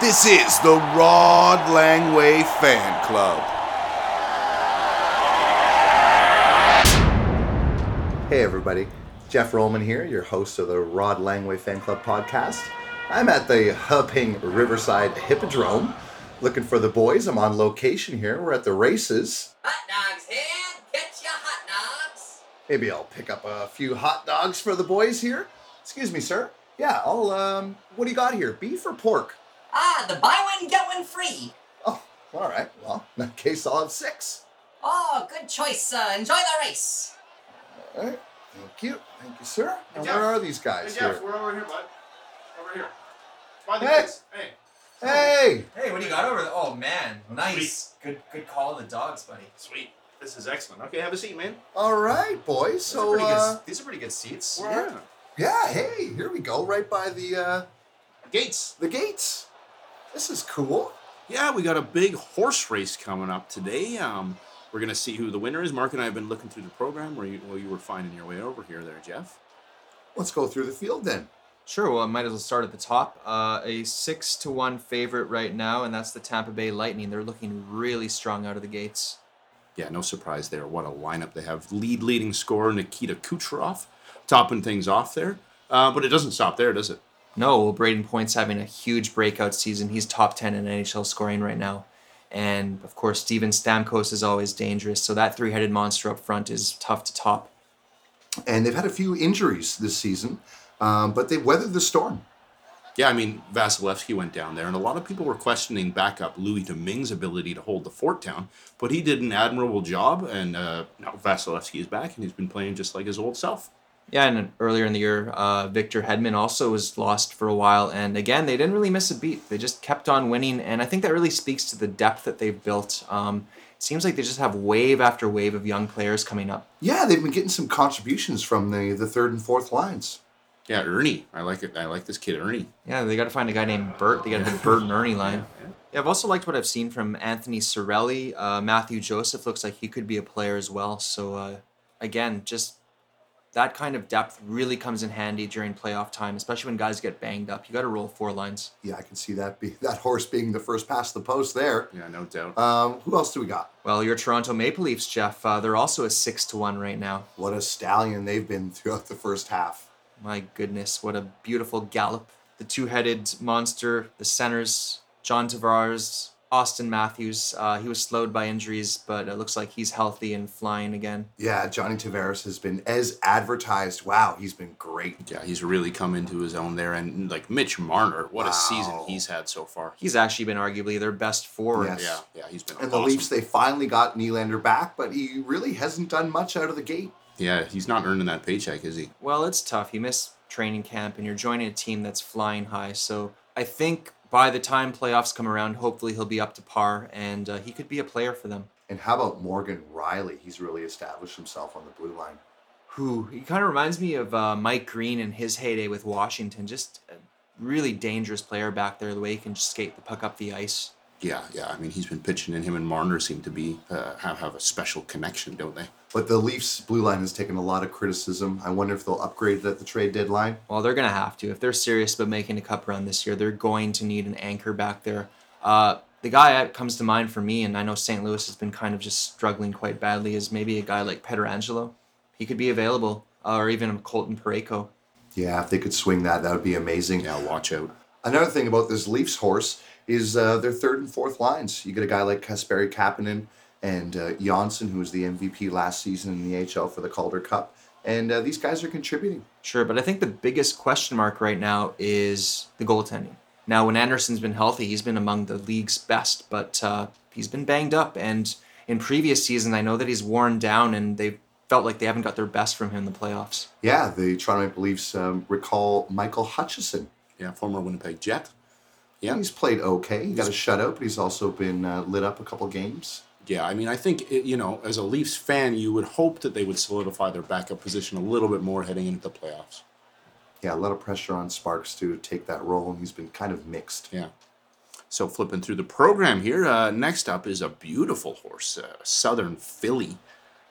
This is the Rod Langway Fan Club. Hey everybody, Jeff Roman here, your host of the Rod Langway Fan Club podcast. I'm at the Huping Riverside Hippodrome, looking for the boys. I'm on location here. We're at the races. Hot dogs here, get your hot dogs. Maybe I'll pick up a few hot dogs for the boys here. Excuse me, sir. Yeah, I'll, what do you got here, beef or pork? Ah, the buy one, get one free. Oh, all right. Well, in that case, I'll have 6. Oh, good choice. Enjoy the race. All right. Thank you. Thank you, sir. And Jeff, where are these guys here? Jeff, we're over here, bud. Over here. By the place. Hey. Hey. Hey, what do you got over there? Oh, man. Nice. Sweet. Good call on the dogs, buddy. Sweet. This is excellent. Okay, have a seat, man. All right, boys. These are pretty good seats. Yeah, hey, here we go. Right by the gates. The gates. This is cool. Yeah, we got a big horse race coming up today. We're going to see who the winner is. Mark and I have been looking through the program while you were finding your way over here there, Jeff. Let's go through the field then. Sure, well, I might as well start at the top. A 6-1 favorite right now, and that's the Tampa Bay Lightning. They're looking really strong out of the gates. Yeah, no surprise there. What a lineup they have. Leading scorer Nikita Kucherov topping things off there. But it doesn't stop there, does it? No, Braden Point's having a huge breakout season. He's top 10 in NHL scoring right now. And, of course, Steven Stamkos is always dangerous, so that three-headed monster up front is tough to top. And they've had a few injuries this season, but they weathered the storm. Yeah, I mean, Vasilevsky went down there, and a lot of people were questioning backup Louis Domingue's ability to hold the fort down, but he did an admirable job, and now Vasilevsky is back, and he's been playing just like his old self. Yeah, and earlier in the year, Victor Hedman also was lost for a while. And again, they didn't really miss a beat. They just kept on winning. And I think that really speaks to the depth that they've built. It seems like they just have wave after wave of young players coming up. Yeah, they've been getting some contributions from the third and fourth lines. Yeah, Ernie. I like it. I like this kid, Ernie. Yeah, they got to find a guy named Bert. They got to have Bert and Ernie line. Yeah, I've also liked what I've seen from Anthony Cirelli. Matthew Joseph looks like he could be a player as well. So, again, just... that kind of depth really comes in handy during playoff time, especially when guys get banged up. You got to roll 4 lines. Yeah, I can see that horse being the first past the post there. Yeah, no doubt. Who else do we got? Well, your Toronto Maple Leafs, Jeff. They're also a 6-1 right now. What a stallion they've been throughout the first half. My goodness, what a beautiful gallop. The two-headed monster, the centers, John Tavares, Austin Matthews, he was slowed by injuries, but it looks like he's healthy and flying again. Yeah, Johnny Tavares has been as advertised. Wow, he's been great. Yeah, he's really come into his own there. And like Mitch Marner, what a season he's had so far. He's actually been arguably their best forward. Yes. Yeah, he's been awesome. And the Leafs, they finally got Nylander back, but he really hasn't done much out of the gate. Yeah, he's not earning that paycheck, is he? Well, it's tough. He missed training camp, and you're joining a team that's flying high. So I think... by the time playoffs come around, hopefully he'll be up to par, and he could be a player for them. And how about Morgan Rielly? He's really established himself on the blue line. He kind of reminds me of Mike Green in his heyday with Washington. Just a really dangerous player back there, the way he can just skate the puck up the ice. Yeah. I mean, he's been pitching, and him and Marner seem to be have a special connection, don't they? But the Leafs' blue line has taken a lot of criticism. I wonder if they'll upgrade it at the trade deadline. Well, they're going to have to. If they're serious about making a cup run this year, they're going to need an anchor back there. The guy that comes to mind for me, and I know St. Louis has been kind of just struggling quite badly, is maybe a guy like Petrangelo. He could be available, or even Colton Pareko. Yeah, if they could swing that would be amazing. Yeah, watch out. Another thing about this Leafs horse is their third and fourth lines. You get a guy like Kasperi Kapanen and Janssen, who was the MVP last season in the AHL for the Calder Cup. And these guys are contributing. Sure, but I think the biggest question mark right now is the goaltending. Now, when Anderson's been healthy, he's been among the league's best, but he's been banged up. And in previous seasons, I know that he's worn down, and they've felt like they haven't got their best from him in the playoffs. Yeah, the Toronto Maple Leafs recall Michael Hutchinson. Yeah, former Winnipeg Jet. Yeah, he's played okay. He got a shutout, but he's also been lit up a couple games. Yeah, I mean, I think, as a Leafs fan, you would hope that they would solidify their backup position a little bit more heading into the playoffs. Yeah, a lot of pressure on Sparks to take that role, and he's been kind of mixed. Yeah. So flipping through the program here, next up is a beautiful horse, Southern Philly,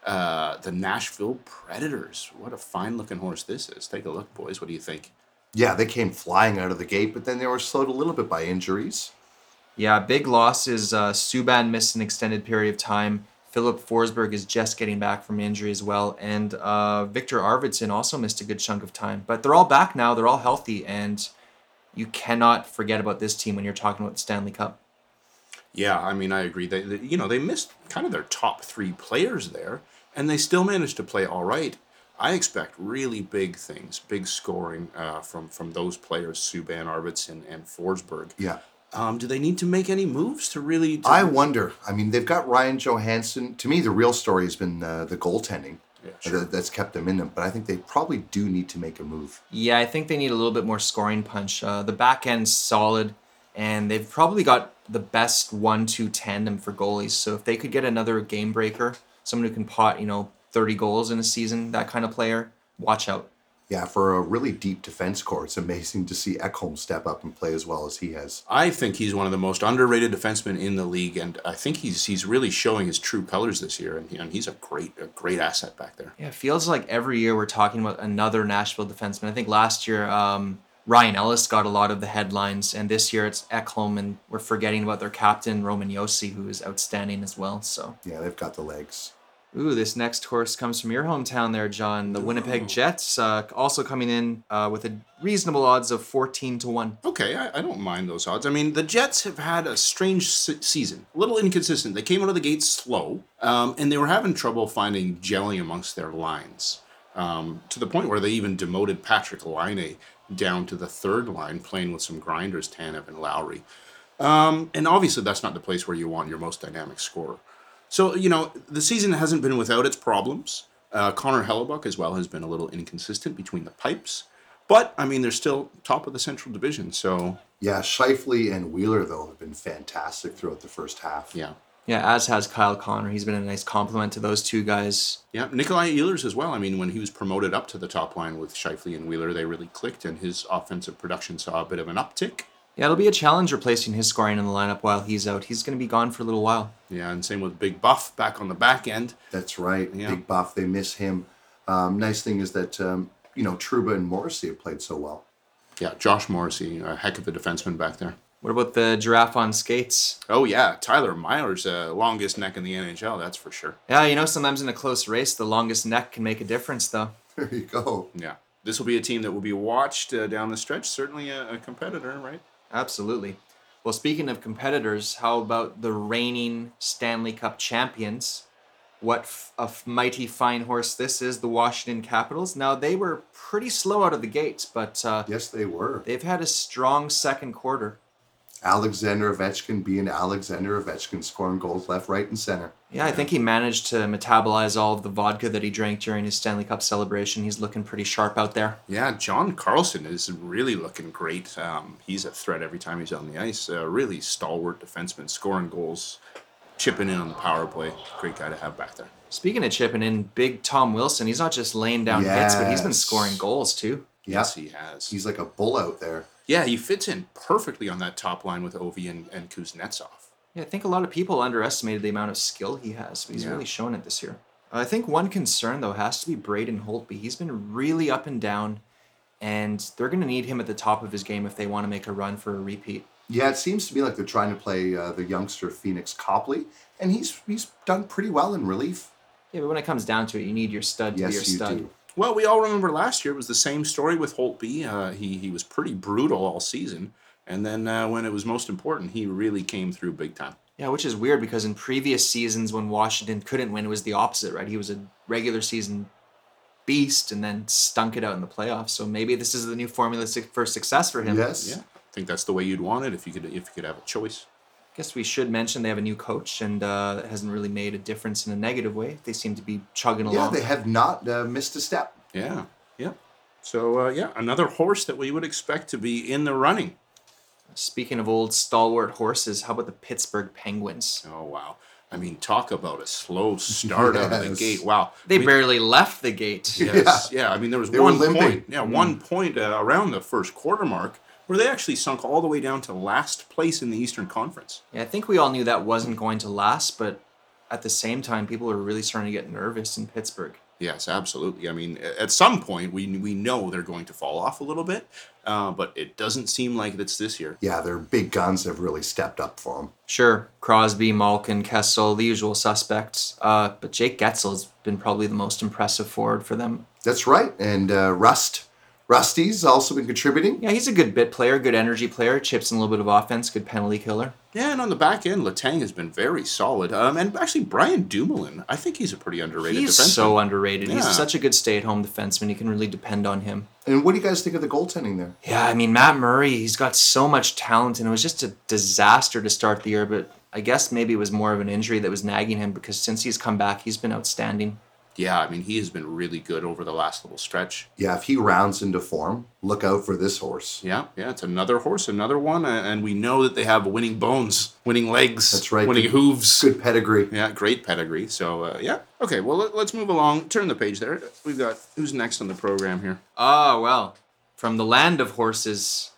the Nashville Predators. What a fine-looking horse this is. Take a look, boys. What do you think? Yeah, they came flying out of the gate, but then they were slowed a little bit by injuries. Yeah, big loss is Subban missed an extended period of time. Philip Forsberg is just getting back from injury as well. And Victor Arvidsson also missed a good chunk of time. But they're all back now. They're all healthy. And you cannot forget about this team when you're talking about the Stanley Cup. Yeah, I mean, I agree. They you know, they missed kind of their top three players there. And they still managed to play all right. I expect really big things, big scoring from those players, Subban, Arvidsson, and Forsberg. Yeah. Do they need to make any moves to really... I wonder. I mean, they've got Ryan Johansson. To me, the real story has been the goaltending. Yeah, sure. That's kept them in them. But I think they probably do need to make a move. Yeah, I think they need a little bit more scoring punch. The back end's solid, and they've probably got the best 1-2 tandem for goalies. So if they could get another game breaker, someone who can pot, 30 goals in a season, that kind of player, watch out. Yeah, for a really deep defense corps, it's amazing to see Ekholm step up and play as well as he has. I think he's one of the most underrated defensemen in the league, and I think he's really showing his true colors this year, and he's a great asset back there. Yeah, it feels like every year we're talking about another Nashville defenseman. I think last year Ryan Ellis got a lot of the headlines, and this year it's Ekholm, and we're forgetting about their captain, Roman Josi, who is outstanding as well. So yeah, they've got the legs. Ooh, this next horse comes from your hometown there, John. The Winnipeg Jets, also coming in with a reasonable odds of 14-1. Okay, I don't mind those odds. I mean, the Jets have had a strange season, a little inconsistent. They came out of the gate slow, and they were having trouble finding gelling amongst their lines, to the point where they even demoted Patrick Laine down to the third line, playing with some grinders, Tanev and Lowry. And obviously, that's not the place where you want your most dynamic scorer. So, the season hasn't been without its problems. Connor Hellebuck as well has been a little inconsistent between the pipes. But, I mean, they're still top of the Central Division, so... Yeah, Scheifele and Wheeler, though, have been fantastic throughout the first half. Yeah. Yeah, as has Kyle Connor. He's been a nice compliment to those two guys. Yeah, Nikolai Ehlers as well. I mean, when he was promoted up to the top line with Scheifele and Wheeler, they really clicked, and his offensive production saw a bit of an uptick. Yeah, it'll be a challenge replacing his scoring in the lineup while he's out. He's going to be gone for a little while. Yeah, and same with Big Buff back on the back end. That's right. Yeah. Big Buff, they miss him. Nice thing is that, Trouba and Morrissey have played so well. Yeah, Josh Morrissey, a heck of a defenseman back there. What about the giraffe on skates? Oh, yeah. Tyler Myers, longest neck in the NHL, that's for sure. Yeah, sometimes in a close race, the longest neck can make a difference, though. There you go. Yeah. This will be a team that will be watched down the stretch. Certainly a competitor, right? Absolutely. Well, speaking of competitors, how about the reigning Stanley Cup champions? What a mighty fine horse this is, the Washington Capitals. Now, they were pretty slow out of the gates, but... yes, they were. They've had a strong second quarter. Alexander Ovechkin being Alexander Ovechkin, scoring goals left, right, and center. Yeah, I think he managed to metabolize all of the vodka that he drank during his Stanley Cup celebration. He's looking pretty sharp out there. Yeah, John Carlson is really looking great. He's a threat every time he's on the ice. Really stalwart defenseman, scoring goals, chipping in on the power play. Great guy to have back there. Speaking of chipping in, big Tom Wilson. He's not just laying down hits, but he's been scoring goals too. Yes, he has. He's like a bull out there. Yeah, he fits in perfectly on that top line with Ovi and Kuznetsov. Yeah, I think a lot of people underestimated the amount of skill he has, but he's really shown it this year. I think one concern, though, has to be Braden Holtby. He's been really up and down, and they're going to need him at the top of his game if they want to make a run for a repeat. Yeah, it seems to me like they're trying to play the youngster Phoenix Copley, and he's done pretty well in relief. Yeah, but when it comes down to it, you need your stud to be your stud. Yes, you do. Well, we all remember last year it was the same story with Holtby. He was pretty brutal all season. And then when it was most important, he really came through big time. Yeah, which is weird because in previous seasons when Washington couldn't win, it was the opposite, right? He was a regular season beast and then stunk it out in the playoffs. So maybe this is the new formula for success for him. Yes. Yeah, I think that's the way you'd want it if you could have a choice. I guess we should mention they have a new coach, and that hasn't really made a difference in a negative way. They seem to be chugging along. Yeah, they have not missed a step. Yeah. So, another horse that we would expect to be in the running. Speaking of old stalwart horses, how about the Pittsburgh Penguins? Oh, wow. I mean, talk about a slow start out of the gate. Wow. They barely left the gate. Yes. Yeah, I mean, there was one point around the first quarter mark where they actually sunk all the way down to last place in the Eastern Conference. Yeah, I think we all knew that wasn't going to last, but at the same time, people are really starting to get nervous in Pittsburgh. Yes, absolutely. I mean, at some point, we know they're going to fall off a little bit, but it doesn't seem like it's this year. Yeah, their big guns have really stepped up for them. Sure. Crosby, Malkin, Kessel, the usual suspects. But Jake Getzel's been probably the most impressive forward for them. That's right. And Rusty's also been contributing. Yeah, he's a good bit player, good energy player, chips in a little bit of offense, good penalty killer. Yeah, and on the back end, Letang has been very solid. And actually, Brian Dumoulin, I think he's a pretty underrated defenseman. He's so underrated. Yeah. He's such a good stay-at-home defenseman. You can really depend on him. And what do you guys think of the goaltending there? Yeah, I mean, Matt Murray, he's got so much talent, and it was just a disaster to start the year, but I guess maybe it was more of an injury that was nagging him, because since he's come back, he's been outstanding. Yeah, I mean, he has been really good over the last little stretch. Yeah, if he rounds into form, look out for this horse. Yeah, it's another horse, another one, and we know that they have winning bones, winning legs, that's right, winning hooves. Good pedigree. Yeah, great pedigree. So, yeah. Okay, well, let's move along. Turn the page there. We've got who's next on the program here. Oh, well, from the land of horses,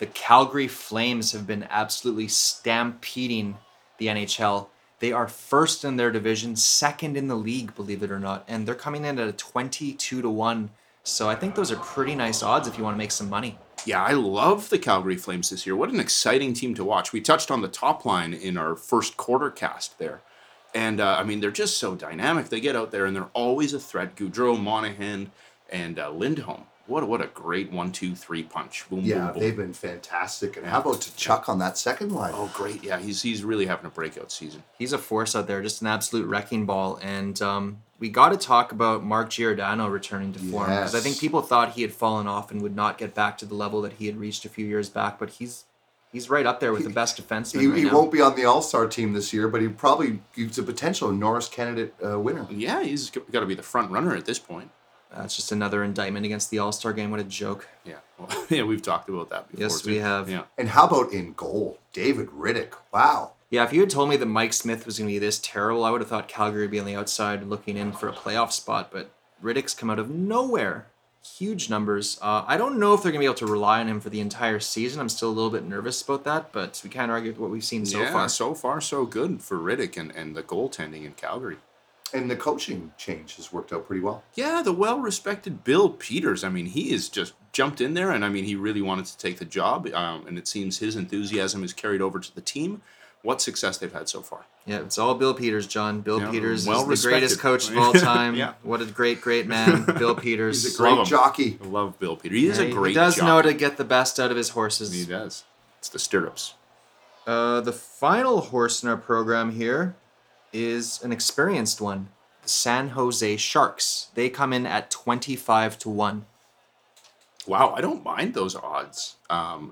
the Calgary Flames have been absolutely stampeding the NHL. They are first in their division, second in the league, believe it or not. And they're coming in at a 22-1. So I think those are pretty nice odds if you want to make some money. Yeah, I love the Calgary Flames this year. What an exciting team to watch. We touched on the top line in our first quarter cast there. And, I mean, they're just so dynamic. They get out there and they're always a threat. Gaudreau, Monahan, and Lindholm. What a great 1-2-3 punch. Boom, yeah, boom, boom. They've been fantastic. And how about to Chuck on that second line? Oh, great. Yeah, he's really having a breakout season. He's a force out there, just an absolute wrecking ball. And we got to talk about Mark Giordano returning to form. Because I think people thought he had fallen off and would not get back to the level that he had reached a few years back. But he's right up there with the best defenseman right now. He won't be on the All-Star team this year, but he's a potential Norris candidate winner. Yeah, he's got to be the front runner at this point. It's just another indictment against the All-Star game. What a joke. Yeah. Well, yeah, we've talked about that before. Yes, we have. Yeah. And how about in goal? David Riddick. Wow. Yeah, if you had told me that Mike Smith was going to be this terrible, I would have thought Calgary would be on the outside looking in for a playoff spot. But Riddick's come out of nowhere. Huge numbers. I don't know if they're going to be able to rely on him for the entire season. I'm still a little bit nervous about that, but we can't argue with what we've seen so far. Yeah, so far so good for Riddick and the goaltending in Calgary. And the coaching change has worked out pretty well. Yeah, the well-respected Bill Peters. I mean, he has just jumped in there, and I mean, he really wanted to take the job, and it seems his enthusiasm is carried over to the team. What success they've had so far. Yeah, it's all Bill Peters, John. Bill Peters is the greatest coach of all time. Yeah. What a great, great man, Bill Peters. He's a great jockey. I love Bill Peters. He is a great jockey. He does know to get the best out of his horses. He does. It's the stirrups. The final horse in our program here is an experienced one, the San Jose Sharks. They come in at 25-1. Wow, I don't mind those odds.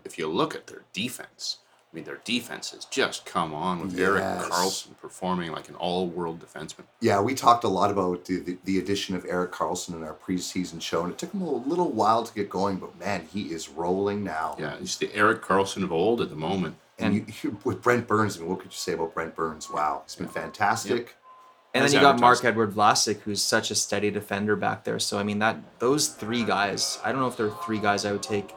If you look at their defense, I mean, their defense has just come on with Erik Karlsson performing like an all-world defenseman. Yeah, we talked a lot about the addition of Erik Karlsson in our preseason show, and it took him a little while to get going, but man, he is rolling now. Yeah, he's the Erik Karlsson of old at the moment. And you, with Brent Burns, I mean, what could you say about Brent Burns? Wow, he's been fantastic. Yeah. And then you got Mark Edward Vlasic, who's such a steady defender back there. So, I mean, those three guys, I don't know if they're three guys I would take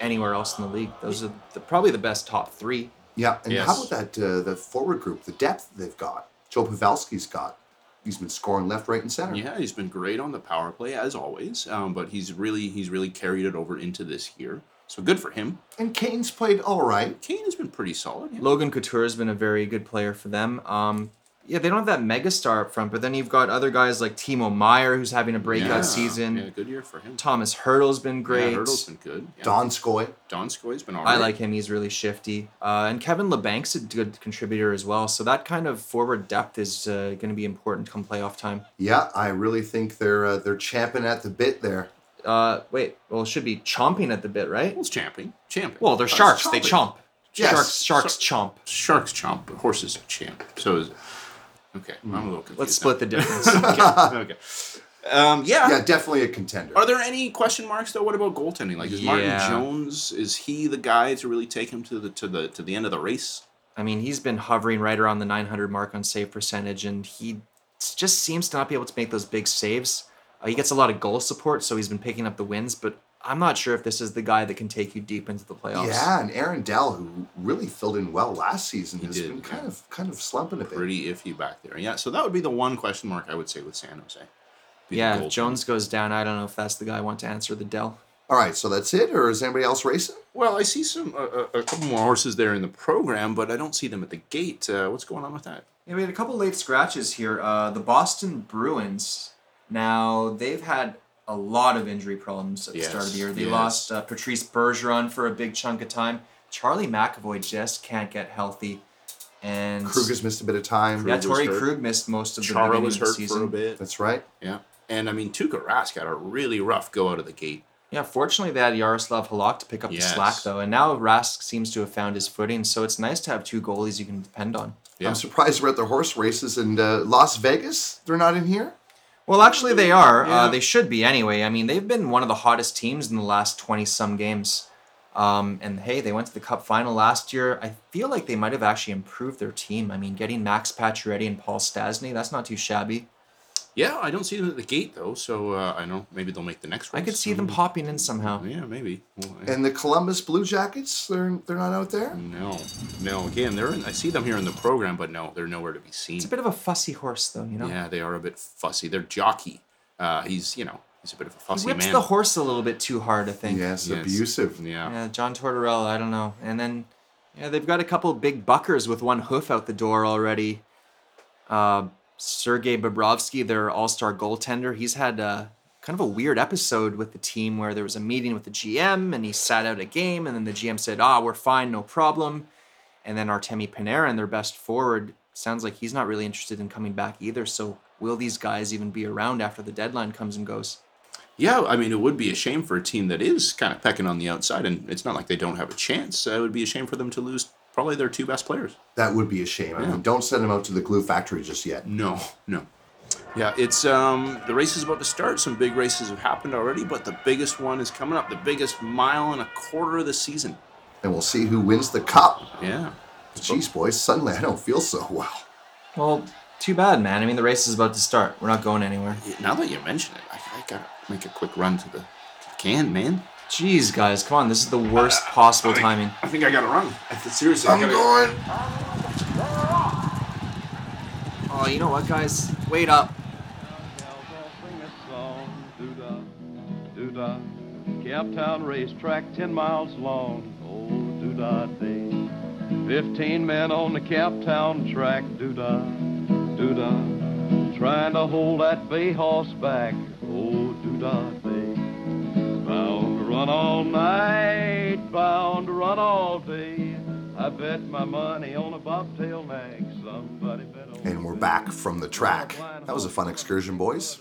anywhere else in the league. Those are probably the best top three. Yeah, and how about that the forward group, the depth they've got? Joe Pavelski's got. He's been scoring left, right, and center. Yeah, he's been great on the power play, as always. But he's really carried it over into this year. So good for him. And Kane's played all right. Kane has been pretty solid. Yeah. Logan Couture has been a very good player for them. Yeah, they don't have that megastar up front, but then you've got other guys like Timo Meier, who's having a breakout season. Yeah, good year for him. Thomas Hertle's been great. Yeah, Hertle's been good. Yeah. Donskoy's been all right. I like him. He's really shifty. And Kevin LeBanc's a good contributor as well. So that kind of forward depth is going to be important come playoff time. Yeah, I really think they're champing at the bit there. It should be chomping at the bit, right? Well, it's champing. Well, they're sharks. They chomp. Yes. Sharks chomp. Sharks chomp, but horses champ. So is it. Okay, I'm a little confused. Let's split the difference. Okay. Yeah, definitely a contender. Are there any question marks though? What about goaltending? Like, is Martin Jones, is he the guy to really take him to the end of the race? I mean, he's been hovering right around the 900 mark on save percentage, and he just seems to not be able to make those big saves. He gets a lot of goal support, so he's been picking up the wins, but I'm not sure if this is the guy that can take you deep into the playoffs. Yeah, and Aaron Dell, who really filled in well last season, has been kind of slumping a bit. Pretty iffy back there. Yeah, so that would be the one question mark I would say with San Jose. be the goaltender. Jones goes down. I don't know if that's the guy I want to answer the Dell. All right, so that's it, or is anybody else racing? Well, I see some a couple more horses there in the program, but I don't see them at the gate. What's going on with that? Yeah, we had a couple late scratches here. The Boston Bruins, now they've had a lot of injury problems at the start of the year. They lost Patrice Bergeron for a big chunk of time. Charlie McAvoy just can't get healthy. And Krug has missed a bit of time. Yeah, Torrey Krug missed most of the beginning of the season. For a bit. That's right. Yeah. And, I mean, Tuukka Rask had a really rough go out of the gate. Yeah, fortunately they had Yaroslav Halak to pick up the slack, though. And now Rask seems to have found his footing, so it's nice to have two goalies you can depend on. Yeah. I'm surprised we're at the horse races in Las Vegas. They're not in here? Well, actually they are. Yeah. They should be anyway. I mean, they've been one of the hottest teams in the last 20-some games. And hey, they went to the Cup final last year. I feel like they might have actually improved their team. I mean, getting Max Pacioretty and Paul Stasny, that's not too shabby. Yeah, I don't see them at the gate, though, so I don't know. Maybe they'll make the next race. I could see them popping in somehow. Yeah, maybe. Well, and the Columbus Blue Jackets, they're not out there? No. Again, I see them here in the program, but no, they're nowhere to be seen. It's a bit of a fussy horse, though, you know? Yeah, they are a bit fussy. They're jockey. He's a bit of a fussy man. He whips the horse a little bit too hard, I think. Yes, abusive. Yeah, John Tortorella, I don't know. And then, they've got a couple big buckers with one hoof out the door already. Sergei Bobrovsky, their all-star goaltender, he's had kind of a weird episode with the team where there was a meeting with the GM and he sat out a game and then the GM said, we're fine, no problem. And then Artemi Panarin, their best forward, sounds like he's not really interested in coming back either. So will these guys even be around after the deadline comes and goes? Yeah, I mean, it would be a shame for a team that is kind of pecking on the outside, and it's not like they don't have a chance. It would be a shame for them to lose probably their two best players. That would be a shame. Yeah. I mean, don't send them out to the glue factory just yet. No. Yeah, it's the race is about to start. Some big races have happened already, but the biggest one is coming up, the biggest 1.25 miles of the season. And we'll see who wins the cup. Yeah. Jeez, boys, suddenly I don't feel so well. Well, too bad, man. I mean, the race is about to start. We're not going anywhere. Now that you mention it, I got to make a quick run to the can, man. Jeez, guys, come on. This is the worst possible timing. I think I got to run. Seriously, I'm going. Oh, you know what, guys? Wait up. Cape Town racetrack, 10 miles long. Old doo-dah day. 15 men on the Cape Town track. Doo-dah, doo-dah. Trying to hold that bay horse back. Old doo-dah day. Bound to run all night, bound to run all day. I bet my money on a bobtail nag. Somebody bet on. And we're back from the track. That was a fun excursion, boys.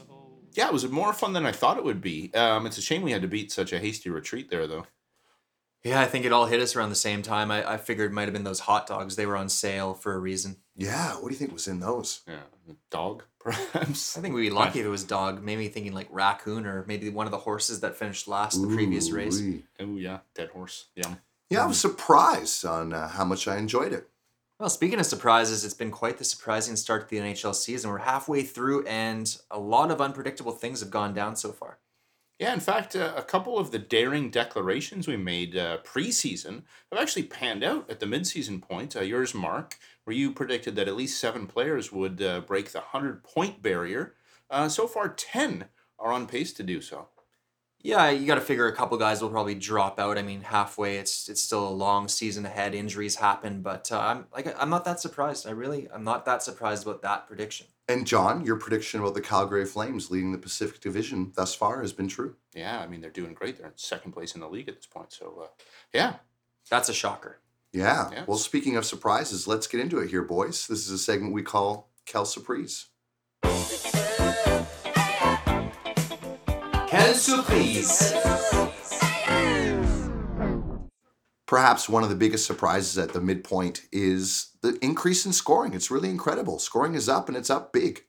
Yeah, it was more fun than I thought it would be. It's a shame we had to beat such a hasty retreat there, though. Yeah, I think it all hit us around the same time. I figured it might have been those hot dogs. They were on sale for a reason. Yeah, what do you think was in those? Yeah, dog. Perhaps. I think we'd be lucky if it was dog. Maybe thinking like raccoon or maybe one of the horses that finished last the previous race. Oh, yeah. Dead horse. Yeah. Yeah, I was surprised on how much I enjoyed it. Well, speaking of surprises, it's been quite the surprising start to the NHL season. We're halfway through and a lot of unpredictable things have gone down so far. Yeah, in fact, a couple of the daring declarations we made preseason have actually panned out at the midseason point. Yours, Mark, where you predicted that at least 7 players would break the 100-point barrier. So far, 10 are on pace to do so. Yeah, you got to figure a couple guys will probably drop out. I mean, halfway, it's still a long season ahead. Injuries happen, but I'm not that surprised. I'm not that surprised about that prediction. And John, your prediction about the Calgary Flames leading the Pacific Division thus far has been true. Yeah, I mean, they're doing great. They're in second place in the league at this point. So, yeah. That's a shocker. Yeah. Well, speaking of surprises, let's get into it here, boys. This is a segment we call Cal Surprise. Cal Surprise. Perhaps one of the biggest surprises at the midpoint is the increase in scoring. It's really incredible. Scoring is up, and it's up big.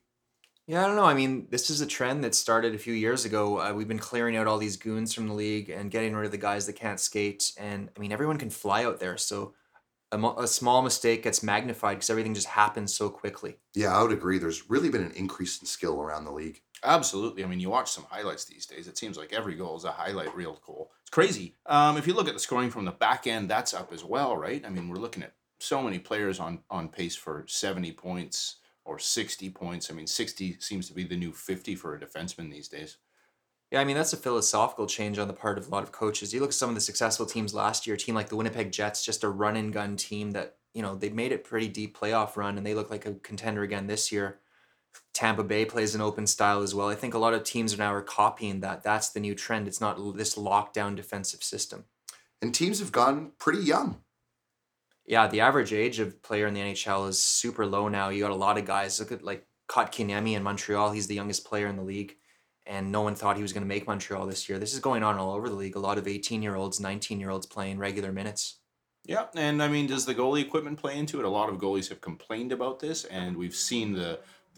Yeah, I don't know. I mean, this is a trend that started a few years ago. We've been clearing out all these goons from the league and getting rid of the guys that can't skate. And, I mean, everyone can fly out there. So a small mistake gets magnified because everything just happens so quickly. Yeah, I would agree. There's really been an increase in skill around the league. Absolutely. I mean, you watch some highlights these days. It seems like every goal is a highlight reel goal. It's crazy. If you look at the scoring from the back end, that's up as well, right? I mean, we're looking at so many players on pace for 70 points or 60 points. I mean, 60 seems to be the new 50 for a defenseman these days. Yeah, I mean, that's a philosophical change on the part of a lot of coaches. You look at some of the successful teams last year, a team like the Winnipeg Jets, just a run-and-gun team that, you know, they made it pretty deep playoff run, and they look like a contender again this year. Tampa Bay plays an open style as well. I think a lot of teams now are copying that. That's the new trend. It's not this lockdown defensive system. And teams have gotten pretty young. Yeah, the average age of player in the NHL is super low now. You got a lot of guys. Look at, like, Kotkaniemi in Montreal. He's the youngest player in the league. And no one thought he was going to make Montreal this year. This is going on all over the league. A lot of 18-year-olds, 19-year-olds playing regular minutes. Yeah, and I mean, does the goalie equipment play into it? A lot of goalies have complained about this, and we've seen the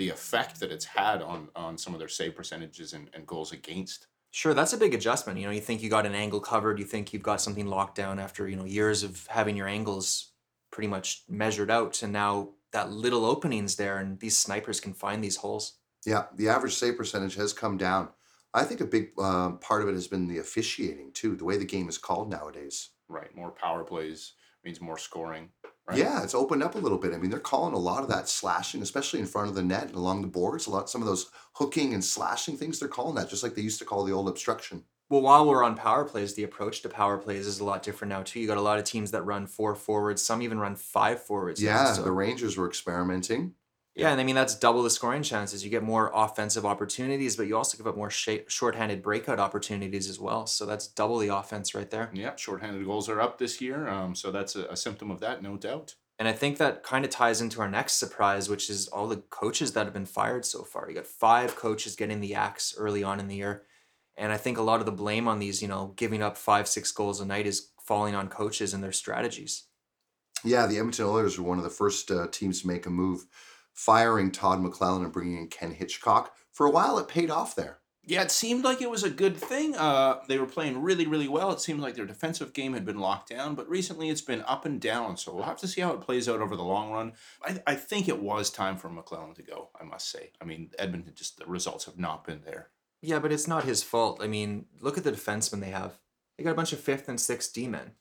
effect that it's had on some of their save percentages and goals against. Sure, that's a big adjustment. You know, you think you got an angle covered. You think you've got something locked down after, you know, years of having your angles pretty much measured out. And now that little opening's there, and these snipers can find these holes. Yeah, the average save percentage has come down. I think a big part of it has been the officiating, too, the way the game is called nowadays. Right, more power plays means more scoring, right? Yeah, it's opened up a little bit. I mean, they're calling a lot of that slashing, especially in front of the net and along the boards. Some of those hooking and slashing things, they're calling that, just like they used to call the old obstruction. Well, while we're on power plays, the approach to power plays is a lot different now, too. You got a lot of teams that run 4 forwards. Some even run 5 forwards. Yeah, so the Rangers were experimenting. Yeah, and I mean, that's double the scoring chances. You get more offensive opportunities, but you also give up more shorthanded breakout opportunities as well. So that's double the offense right there. Yeah, shorthanded goals are up this year. So that's a symptom of that, no doubt. And I think that kind of ties into our next surprise, which is all the coaches that have been fired so far. You got 5 coaches getting the axe early on in the year. And I think a lot of the blame on these, you know, giving up 5-6 goals a night is falling on coaches and their strategies. Yeah, the Edmonton Oilers were one of the first teams to make a move, firing Todd McLellan and bringing in Ken Hitchcock. For a while, it paid off there. Yeah, it seemed like it was a good thing. They were playing really, really well. It seemed like their defensive game had been locked down, but recently it's been up and down, so we'll have to see how it plays out over the long run. I think it was time for McLellan to go, I must say. I mean, Edmonton, just the results have not been there. Yeah, but it's not his fault. I mean, look at the defensemen they have. They got a bunch of 5th and 6th D-men.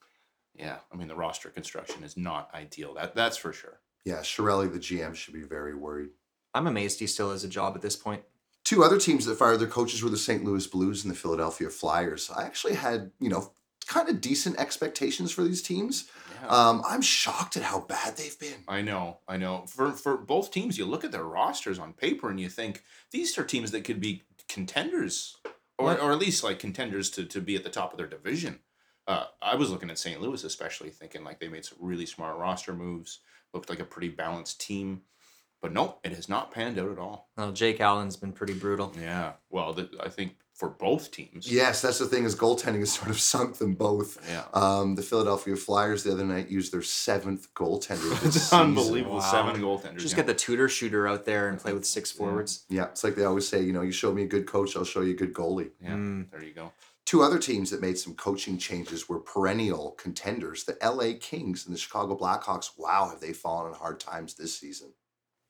Yeah, I mean, the roster construction is not ideal. That's for sure. Yeah, Cirelli, the GM, should be very worried. I'm amazed he still has a job at this point. 2 other teams that fired their coaches were the St. Louis Blues and the Philadelphia Flyers. I actually had, you know, kind of decent expectations for these teams. Yeah. I'm shocked at how bad they've been. I know. For both teams, you look at their rosters on paper and you think, these are teams that could be contenders, or at least like contenders to be at the top of their division. I was looking at St. Louis especially, thinking like they made some really smart roster moves. Looked like a pretty balanced team. But no, it has not panned out at all. Well, Jake Allen's been pretty brutal. Yeah. Well, I think for both teams. Yes, that's the thing, is goaltending has sort of sunk them both. Yeah. The Philadelphia Flyers the other night used their 7th goaltender this season. Unbelievable. Wow. 7 goaltenders. Just get the Tudor shooter out there and play with 6 forwards. Yeah, it's like they always say, you know, you show me a good coach, I'll show you a good goalie. Yeah, there you go. 2 other teams that made some coaching changes were perennial contenders, the LA Kings and the Chicago Blackhawks. Wow, have they fallen on hard times this season.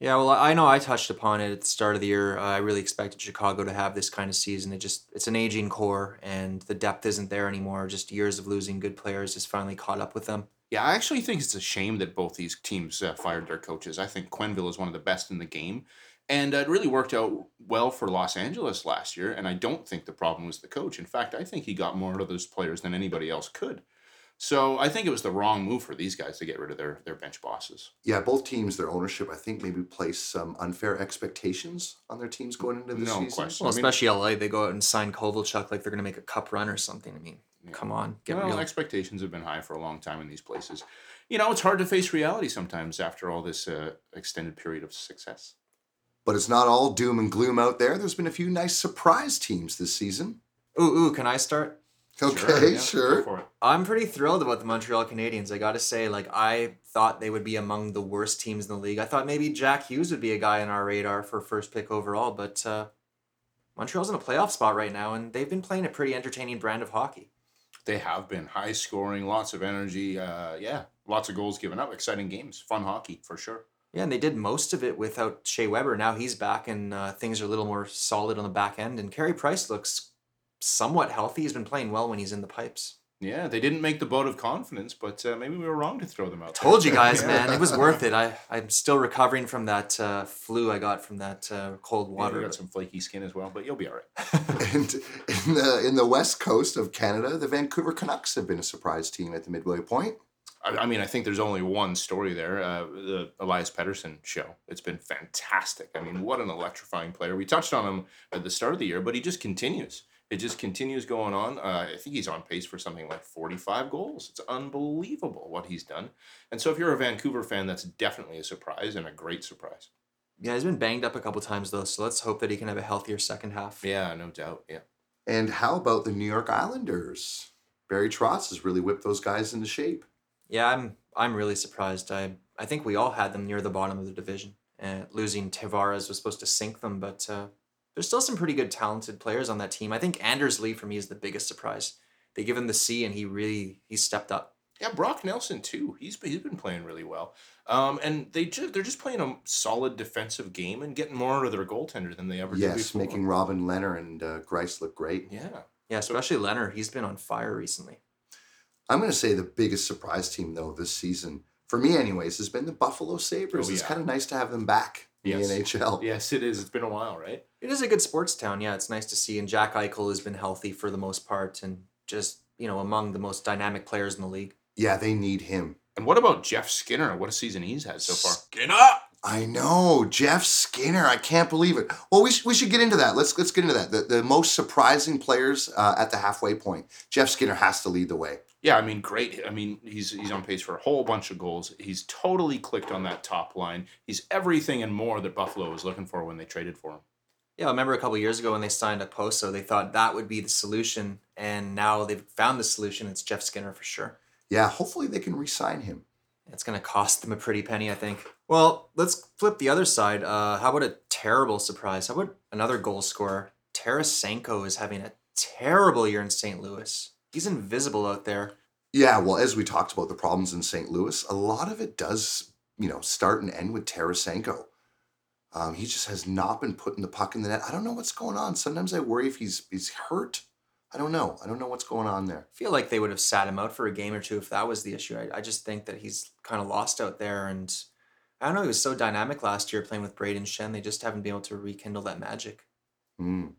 Yeah, well, I know I touched upon it at the start of the year. I really expected Chicago to have this kind of season. It's an aging core, and the depth isn't there anymore. Just years of losing good players has finally caught up with them. Yeah, I actually think it's a shame that both these teams fired their coaches. I think Quenneville is one of the best in the game. And it really worked out well for Los Angeles last year, and I don't think the problem was the coach. In fact, I think he got more out of those players than anybody else could. So I think it was the wrong move for these guys to get rid of their bench bosses. Yeah, both teams, their ownership, I think, maybe placed some unfair expectations on their teams going into this season. No question. Well, especially LA, they go out and sign Kovalchuk like they're going to make a cup run or something. I mean, come on, get real. Expectations have been high for a long time in these places. You know, it's hard to face reality sometimes after all this extended period of success. But it's not all doom and gloom out there. There's been a few nice surprise teams this season. Ooh, can I start? Okay, sure. I'm pretty thrilled about the Montreal Canadiens. I got to say, like, I thought they would be among the worst teams in the league. I thought maybe Jack Hughes would be a guy on our radar for first pick overall, but Montreal's in a playoff spot right now, and they've been playing a pretty entertaining brand of hockey. They have been. High scoring, lots of energy, lots of goals given up, exciting games, fun hockey for sure. Yeah, and they did most of it without Shea Weber. Now he's back, and things are a little more solid on the back end. And Carey Price looks somewhat healthy. He's been playing well when he's in the pipes. Yeah, they didn't make the boat of confidence, but maybe we were wrong to throw them out. Told you guys, man. It was worth it. I'm still recovering from that flu I got from that cold water. Yeah, you got some flaky skin as well, but you'll be all right. And in the west coast of Canada, the Vancouver Canucks have been a surprise team at the midway point. I mean, I think there's only one story there, the Elias Pettersson show. It's been fantastic. I mean, what an electrifying player. We touched on him at the start of the year, but he just continues. It just continues going on. I think he's on pace for something like 45 goals. It's unbelievable what he's done. And so if you're a Vancouver fan, that's definitely a surprise and a great surprise. Yeah, he's been banged up a couple times, though, so let's hope that he can have a healthier second half. Yeah, no doubt, yeah. And how about the New York Islanders? Barry Trotz has really whipped those guys into shape. Yeah, I'm really surprised. I think we all had them near the bottom of the division. Losing Tavares was supposed to sink them, but there's still some pretty good talented players on that team. I think Anders Lee, for me, is the biggest surprise. They give him the C, and he stepped up. Yeah, Brock Nelson, too. He's been playing really well. And they're just playing a solid defensive game and getting more out of their goaltender than they ever did before. Yes, making Robin Lehner and Greiss look great. Yeah. Yeah, especially Lehner. He's been on fire recently. I'm going to say the biggest surprise team, though, this season, for me anyways, has been the Buffalo Sabres. Oh, yeah. It's kind of nice to have them back in the NHL. Yes, it is. It's been a while, right? It is a good sports town, yeah. It's nice to see. And Jack Eichel has been healthy for the most part and just, among the most dynamic players in the league. Yeah, they need him. And what about Jeff Skinner? What a season he's had so far. Skinner! I know. Jeff Skinner. I can't believe it. Well, we should get into that. Let's get into that. The most surprising players at the halfway point. Jeff Skinner has to lead the way. Yeah, I mean, great. I mean, he's on pace for a whole bunch of goals. He's totally clicked on that top line. He's everything and more that Buffalo was looking for when they traded for him. Yeah, I remember a couple of years ago when they signed Okposo, they thought that would be the solution, and now they've found the solution. It's Jeff Skinner for sure. Yeah, hopefully they can re-sign him. It's going to cost them a pretty penny, I think. Well, let's flip the other side. How about a terrible surprise? How about another goal scorer? Tarasenko is having a terrible year in St. Louis. He's invisible out there. Yeah, well, as we talked about the problems in St. Louis, a lot of it does, start and end with Tarasenko. He just has not been putting the puck in the net. I don't know what's going on. Sometimes I worry if he's hurt. I don't know. I don't know what's going on there. I feel like they would have sat him out for a game or two if that was the issue. I just think that he's kind of lost out there. And I don't know. He was so dynamic last year playing with Braden Shen. They just haven't been able to rekindle that magic. Mm.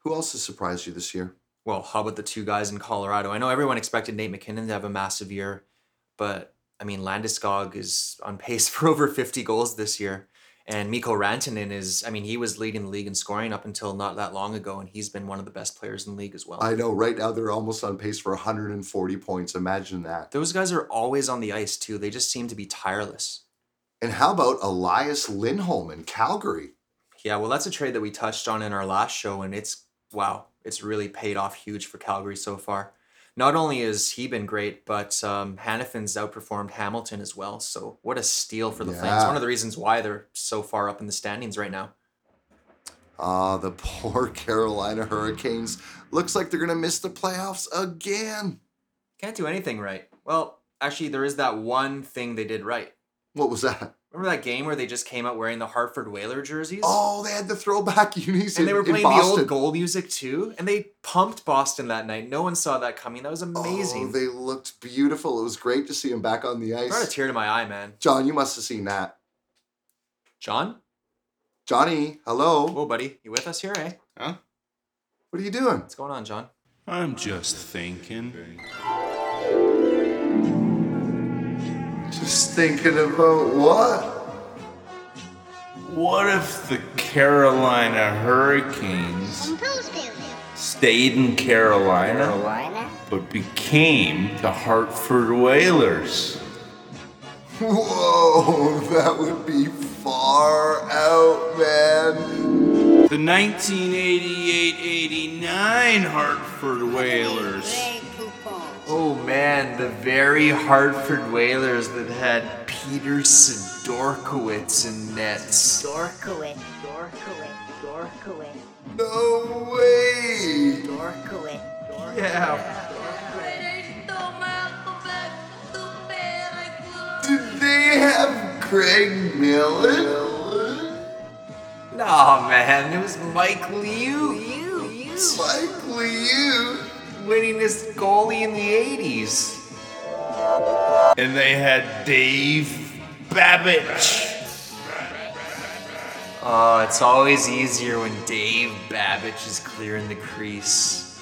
Who else has surprised you this year? Well, how about the two guys in Colorado? I know everyone expected Nate MacKinnon to have a massive year, but, I mean, Landeskog is on pace for over 50 goals this year. And Mikko Rantanen he was leading the league in scoring up until not that long ago, and he's been one of the best players in the league as well. I know. Right now, they're almost on pace for 140 points. Imagine that. Those guys are always on the ice, too. They just seem to be tireless. And how about Elias Lindholm in Calgary? Yeah, well, that's a trade that we touched on in our last show, and it's, wow. It's really paid off huge for Calgary so far. Not only has he been great, but Hannafin's outperformed Hamilton as well. So what a steal for the Flames. One of the reasons why they're so far up in the standings right now. The poor Carolina Hurricanes. Looks like they're going to miss the playoffs again. Can't do anything right. Well, actually, there is that one thing they did right. What was that? Remember that game where they just came out wearing the Hartford Whaler jerseys? Oh, they had the throwback unis in Boston. And they were playing the old goal music, too. And they pumped Boston that night. No one saw that coming. That was amazing. Oh, they looked beautiful. It was great to see them back on the ice. I brought a tear to my eye, man. John, you must have seen that. John? Johnny, hello. Whoa, buddy. You with us here, eh? Huh? What are you doing? What's going on, John? I'm just thinking. Just thinking about what? What if the Carolina Hurricanes stayed in Carolina, but became the Hartford Whalers? Whoa, that would be far out, man. The 1988-89 Hartford Whalers. Oh, man, the very Hartford Whalers that had Peter Sidorkowitz in nets. Sidorkowitz. No way! Sidorkowitz. Yeah. Did they have Craig Millen? No, man, it was Mike Liu. winningest goalie in the 80s. And they had Dave Babich. Oh, it's always easier when Dave Babich is clearing the crease.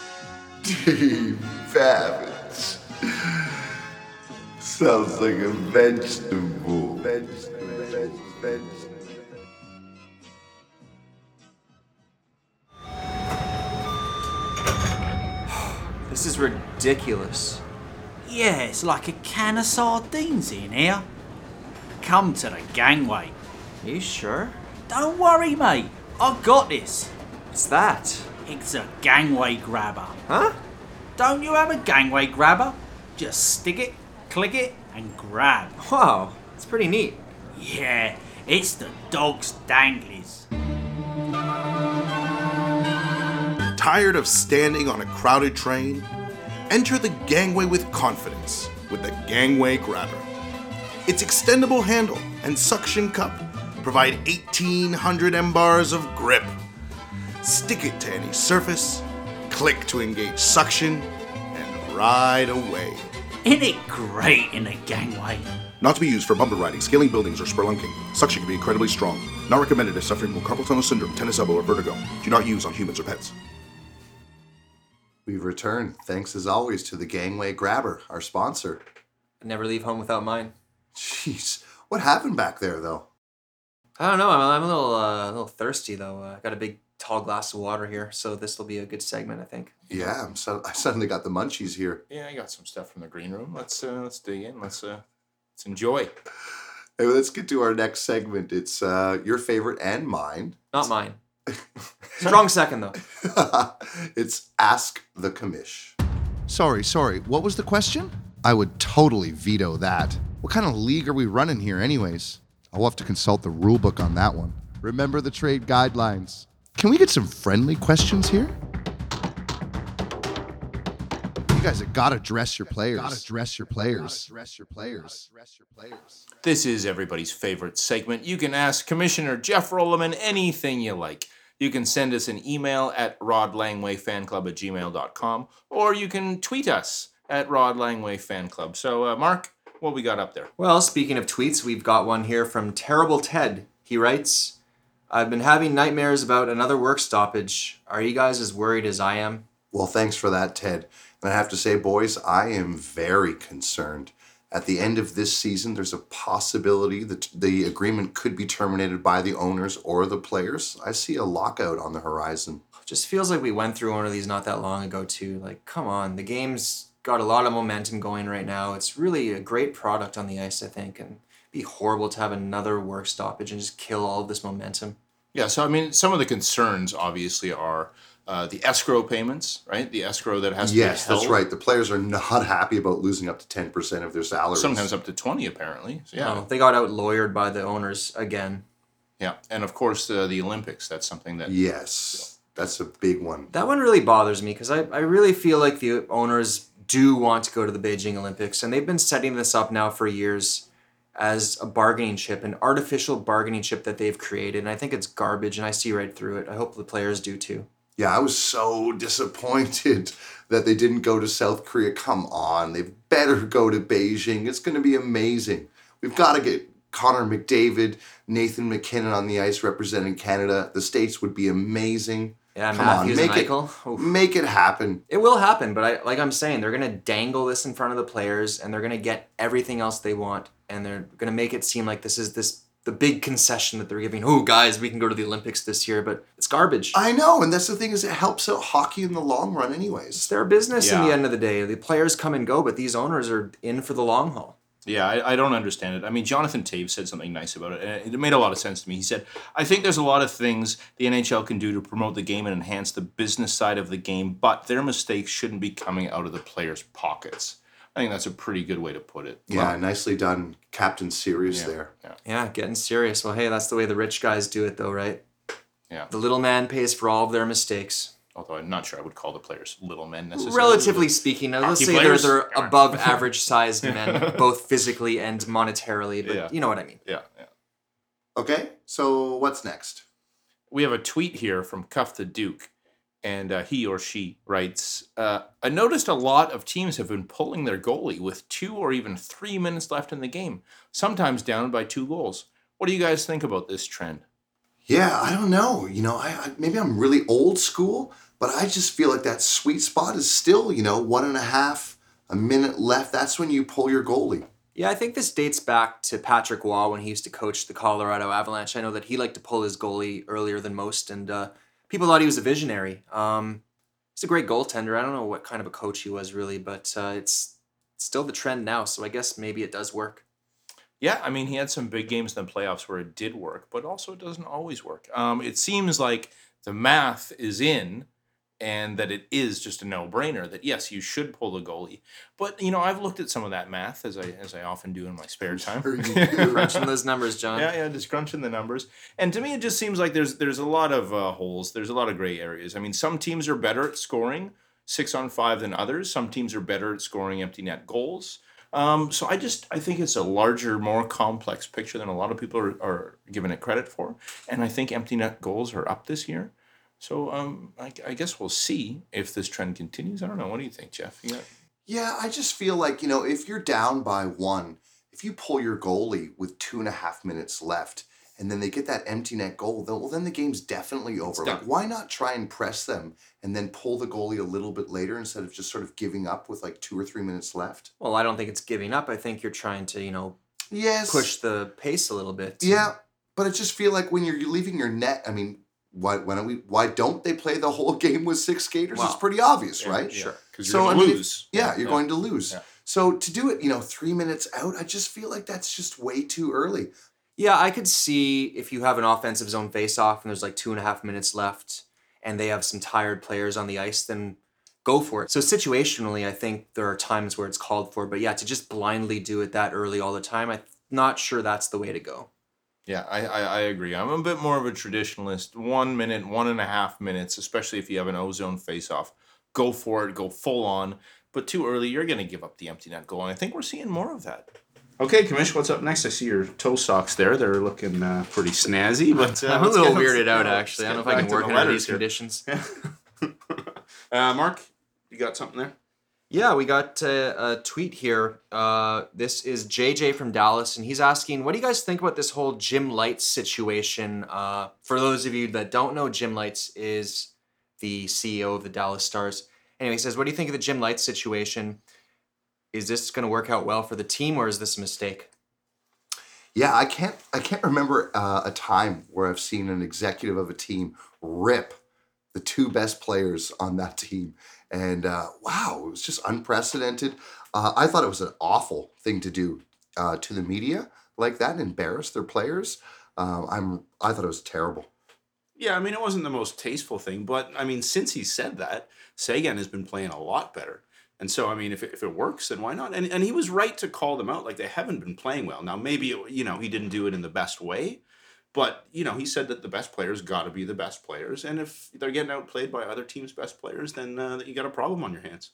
Dave Babich. Sounds like a vegetable. This is ridiculous. Yeah, it's like a can of sardines in here. Come to the gangway. You sure? Don't worry, mate. I've got this. What's that? It's a gangway grabber. Huh? Don't you have a gangway grabber? Just stick it, click it, and grab. Wow, it's pretty neat. Yeah, it's the dog's danglies. Tired of standing on a crowded train? Enter the gangway with confidence with the gangway grabber. Its extendable handle and suction cup provide 1,800 M-bars of grip. Stick it to any surface, click to engage suction, and ride away. Isn't it great in a gangway? Not to be used for bumper riding, scaling buildings, or spelunking. Suction can be incredibly strong. Not recommended if suffering from carpal tunnel syndrome, tennis elbow, or vertigo. Do not use on humans or pets. We've returned, thanks as always to the Gangway Grabber, our sponsor. I never leave home without mine. Jeez, what happened back there, though? I don't know. I'm a little thirsty, though. I got a big, tall glass of water here, so this will be a good segment, I think. Yeah, I suddenly got the munchies here. Yeah, I got some stuff from the green room. Let's dig in. Let's enjoy. Anyway, let's get to our next segment. It's your favorite and mine. Not mine. Strong second, though. It's Ask the Commish. Sorry. What was the question? I would totally veto that. What kind of league are we running here, anyways? I'll have to consult the rule book on that one. Remember the trade guidelines. Can we get some friendly questions here? You guys have got to dress your players. This is everybody's favorite segment. You can ask Commissioner Jeff Roman anything you like. You can send us an email at rodlangwayfanclub@gmail.com, or you can tweet us at rodlangwayfanclub. So, Mark, what we got up there? Well, speaking of tweets, we've got one here from Terrible Ted. He writes, I've been having nightmares about another work stoppage. Are you guys as worried as I am? Well, thanks for that, Ted. And I have to say, boys, I am very concerned. At the end of this season, there's a possibility that the agreement could be terminated by the owners or the players. I see a lockout on the horizon. It just feels like we went through one of these not that long ago, too. Like, come on, the game's got a lot of momentum going right now. It's really a great product on the ice, I think, and it'd be horrible to have another work stoppage and just kill all of this momentum. Yeah, so, I mean, some of the concerns, obviously, are the escrow payments, right? The escrow that has to be held. Yes, that's right. The players are not happy about losing up to 10% of their salaries. Sometimes up to 20, apparently. So, yeah. No, they got out-lawyered by the owners again. Yeah, and of course the Olympics. That's something that... Yes, that's a big one. That one really bothers me because I really feel like the owners do want to go to the Beijing Olympics, and they've been setting this up now for years as a bargaining chip, an artificial bargaining chip that they've created, and I think it's garbage, and I see right through it. I hope the players do too. Yeah, I was so disappointed that they didn't go to South Korea. Come on, they've better go to Beijing. It's going to be amazing. We've got to get Connor McDavid, Nathan McKinnon on the ice representing Canada. The States would be amazing. Yeah, come Matthews on, make it happen. It will happen, but I'm saying, they're going to dangle this in front of the players, and they're going to get everything else they want, and they're going to make it seem like the big concession that they're giving. Oh, guys, we can go to the Olympics this year, but it's garbage. I know, and that's the thing is it helps out hockey in the long run anyways. It's their business in the end of the day. The players come and go, but these owners are in for the long haul. Yeah, I don't understand it. I mean, Jonathan Toews said something nice about it, and it made a lot of sense to me. He said, I think there's a lot of things the NHL can do to promote the game and enhance the business side of the game, but their mistakes shouldn't be coming out of the players' pockets. I think that's a pretty good way to put it. Yeah, well, nicely done, Captain Serious there. Yeah, getting serious. Well, hey, that's the way the rich guys do it, though, right? Yeah. The little man pays for all of their mistakes. Although I'm not sure I would call the players little men necessarily. Relatively speaking, let's say they're above average-sized men, both physically and monetarily, but you know what I mean. Yeah. Okay, so what's next? We have a tweet here from Cuff the Duke. and he or she writes, I noticed a lot of teams have been pulling their goalie with 2 or even 3 minutes left in the game, sometimes down by 2 goals. What do you guys think about this trend? Yeah, I don't know. You know, I maybe I'm really old school, but I just feel like that sweet spot is still, you know, 1.5 minutes left. That's when you pull your goalie. Yeah, I think this dates back to Patrick Waugh when he used to coach the Colorado Avalanche. I know that he liked to pull his goalie earlier than most, and people thought he was a visionary. He's a great goaltender. I don't know what kind of a coach he was really, but it's still the trend now, so I guess maybe it does work. Yeah, I mean, he had some big games in the playoffs where it did work, but also it doesn't always work. It seems like the math is in, and that it is just a no-brainer that, yes, you should pull the goalie. But, you know, I've looked at some of that math, as I often do in my spare time. Crunching those numbers, John. Yeah, just crunching the numbers. And to me, it just seems like there's a lot of holes. There's a lot of gray areas. I mean, some teams are better at scoring 6-on-5 than others. Some teams are better at scoring empty net goals. So I think it's a larger, more complex picture than a lot of people are giving it credit for. And I think empty net goals are up this year. So I guess we'll see if this trend continues. I don't know. What do you think, Jeff? Yeah, I just feel like, you know, if you're down by 1, if you pull your goalie with 2.5 minutes left and then they get that empty net goal, then the game's definitely over. Like, why not try and press them and then pull the goalie a little bit later instead of just sort of giving up with like 2 or 3 minutes left? Well, I don't think it's giving up. I think you're trying to, you know, push the pace a little bit. Yeah, but I just feel like when you're leaving your net, I mean, why don't they play the whole game with 6 skaters? Wow. It's pretty obvious, right? Yeah. Sure. Because you're going to lose. You're going to lose. Yeah. So to do it, you know, 3 minutes out, I just feel like that's just way too early. Yeah, I could see if you have an offensive zone face-off and there's like 2.5 minutes left and they have some tired players on the ice, then go for it. So situationally, I think there are times where it's called for. But yeah, to just blindly do it that early all the time, I'm not sure that's the way to go. Yeah, I agree. I'm a bit more of a traditionalist. 1 minute, 1.5 minutes, especially if you have an O-zone face-off. Go for it, go full on. But too early, you're going to give up the empty net goal. And I think we're seeing more of that. Okay, Commish, what's up next? I see your toe socks there. They're looking pretty snazzy. But I'm a little weirded out, actually. I don't know if I can work under these conditions. Yeah. Mark, you got something there? Yeah, we got a tweet here. This is JJ from Dallas, and he's asking, what do you guys think about this whole Jim Lights situation? For those of you that don't know, Jim Lights is the CEO of the Dallas Stars. Anyway, he says, what do you think of the Jim Lights situation? Is this going to work out well for the team, or is this a mistake? Yeah, I can't remember a time where I've seen an executive of a team rip the 2 best players on that team. And wow, it was just unprecedented. I thought it was an awful thing to do to the media like that, embarrass their players. I thought it was terrible. Yeah, I mean, it wasn't the most tasteful thing, but I mean, since he said that, Sagan has been playing a lot better. And so, I mean, if it works, then why not? And he was right to call them out. Like, they haven't been playing well. Now, maybe, you know, he didn't do it in the best way. But, you know, he said that the best players got to be the best players. And if they're getting outplayed by other teams' best players, then you got a problem on your hands.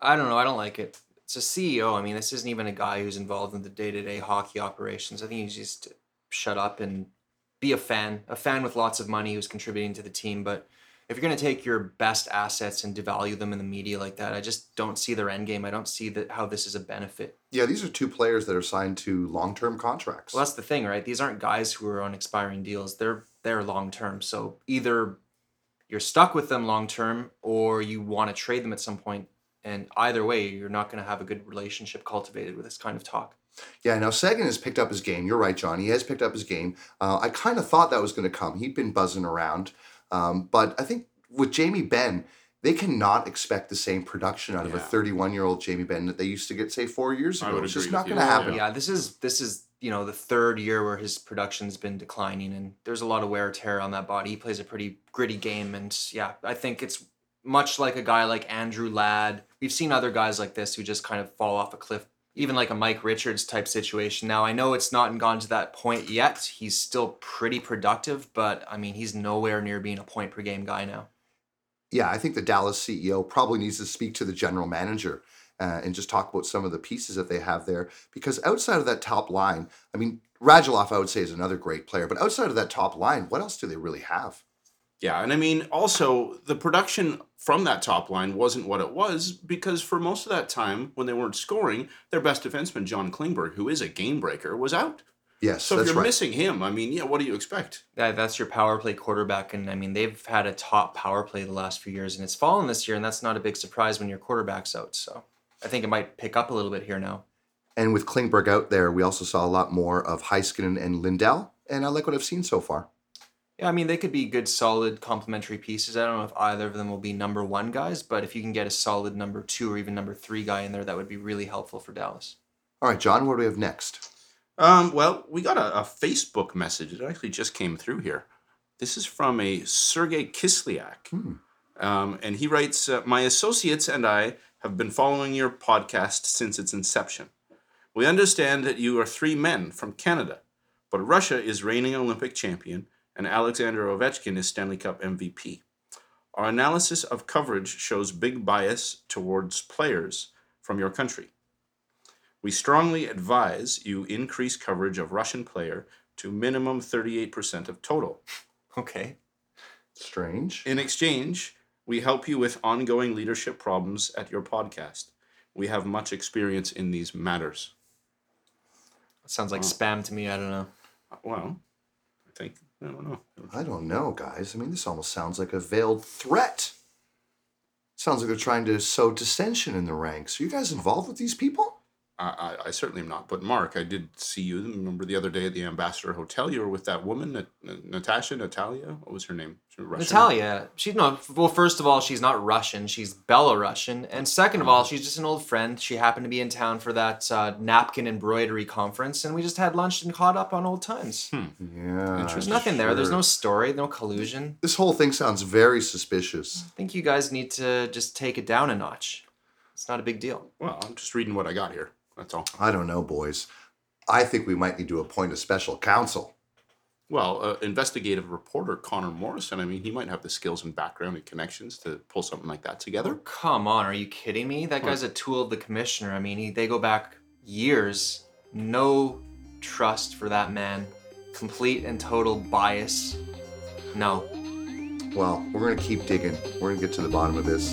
I don't know. I don't like it. It's a CEO. I mean, this isn't even a guy who's involved in the day-to-day hockey operations. I think he's just shut up and be a fan with lots of money who's contributing to the team. But if you're going to take your best assets and devalue them in the media like that, I just don't see their end game. I don't see how this is a benefit. Yeah, these are 2 players that are signed to long-term contracts. Well, that's the thing, right? These aren't guys who are on expiring deals. They're long-term. So either you're stuck with them long-term or you want to trade them at some point. And either way, you're not going to have a good relationship cultivated with this kind of talk. Yeah, now Sagan has picked up his game. You're right, John. He has picked up his game. I kind of thought that was going to come. He'd been buzzing around. But I think with Jamie Benn, they cannot expect the same production out of a 31-year-old Jamie Benn that they used to get, say, 4 years ago. It's just not going to happen. Yeah, this is you know, the 3rd year where his production's been declining, and there's a lot of wear and tear on that body. He plays a pretty gritty game, and yeah, I think it's much like a guy like Andrew Ladd. We've seen other guys like this who just kind of fall off a cliff, even like a Mike Richards type situation. Now, I know it's not gone to that point yet. He's still pretty productive, but I mean, he's nowhere near being a point per game guy now. Yeah, I think the Dallas CEO probably needs to speak to the general manager and just talk about some of the pieces that they have there. Because outside of that top line, I mean, Radulov, I would say, is another great player. But outside of that top line, what else do they really have? Yeah, and I mean, also, the production from that top line wasn't what it was because for most of that time, when they weren't scoring, their best defenseman, John Klingberg, who is a game-breaker, was out. Yes, so if you're missing him, I mean, yeah, what do you expect? That's your power play quarterback, and I mean, they've had a top power play the last few years, and it's fallen this year, and that's not a big surprise when your quarterback's out, so I think it might pick up a little bit here now. And with Klingberg out there, we also saw a lot more of Heiskanen and Lindell, and I like what I've seen so far. Yeah, I mean, they could be good, solid, complementary pieces. I don't know if either of them will be number one guys, but if you can get a solid number two or even number three guy in there, that would be really helpful for Dallas. All right, John, what do we have next? Well, we got a Facebook message. It actually just came through here. This is from a Sergey Kislyak. And he writes, my associates and I have been following your podcast since its inception. We understand that you are three men from Canada, but Russia is reigning Olympic champion and Alexander Ovechkin is Stanley Cup MVP. Our analysis of coverage shows big bias towards players from your country. We strongly advise you increase coverage of Russian player to minimum 38% of total. Okay. Strange. In exchange, we help you with ongoing leadership problems at your podcast. We have much experience in these matters. That sounds like spam to me. I don't know. Well, I don't know. I don't know, guys. I mean, this almost sounds like a veiled threat. Sounds like they're trying to sow dissension in the ranks. Are you guys involved with these people? I certainly am not. But, Mark, I did see you. Remember the other day at the Ambassador Hotel, you were with that woman, Natalia? What was her name? She was Russian. Natalia. Well, first of all, she's not Russian. She's Belarusian. And second of all, she's just an old friend. She happened to be in town for that napkin embroidery conference, and we just had lunch and caught up on old times. Yeah. There's nothing there. There's no story, no collusion. This whole thing sounds very suspicious. I think you guys need to just take it down a notch. It's not a big deal. Well, I'm just reading what I got here. That's all. I don't know, boys. I think we might need to appoint a special counsel. Well, investigative reporter Connor Morrison, I mean, he might have the skills and background and connections to pull something like that together. Oh, come on, are you kidding me? That guy's a tool of the commissioner. I mean, they go back years. No trust for that man. Complete and total bias. No. Well, we're going to keep digging. We're going to get to the bottom of this.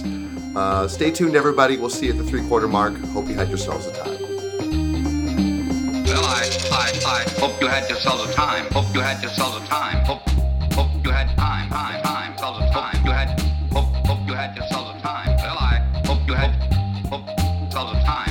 Stay tuned, everybody. We'll see you at the three-quarter mark. Hope you had yourselves a time. Well, I hope you had yourselves a time. Hope you had yourselves a time. Hope you had time, yourselves a time. Hope you had yourselves a time. Well, I hope you had yourselves a time.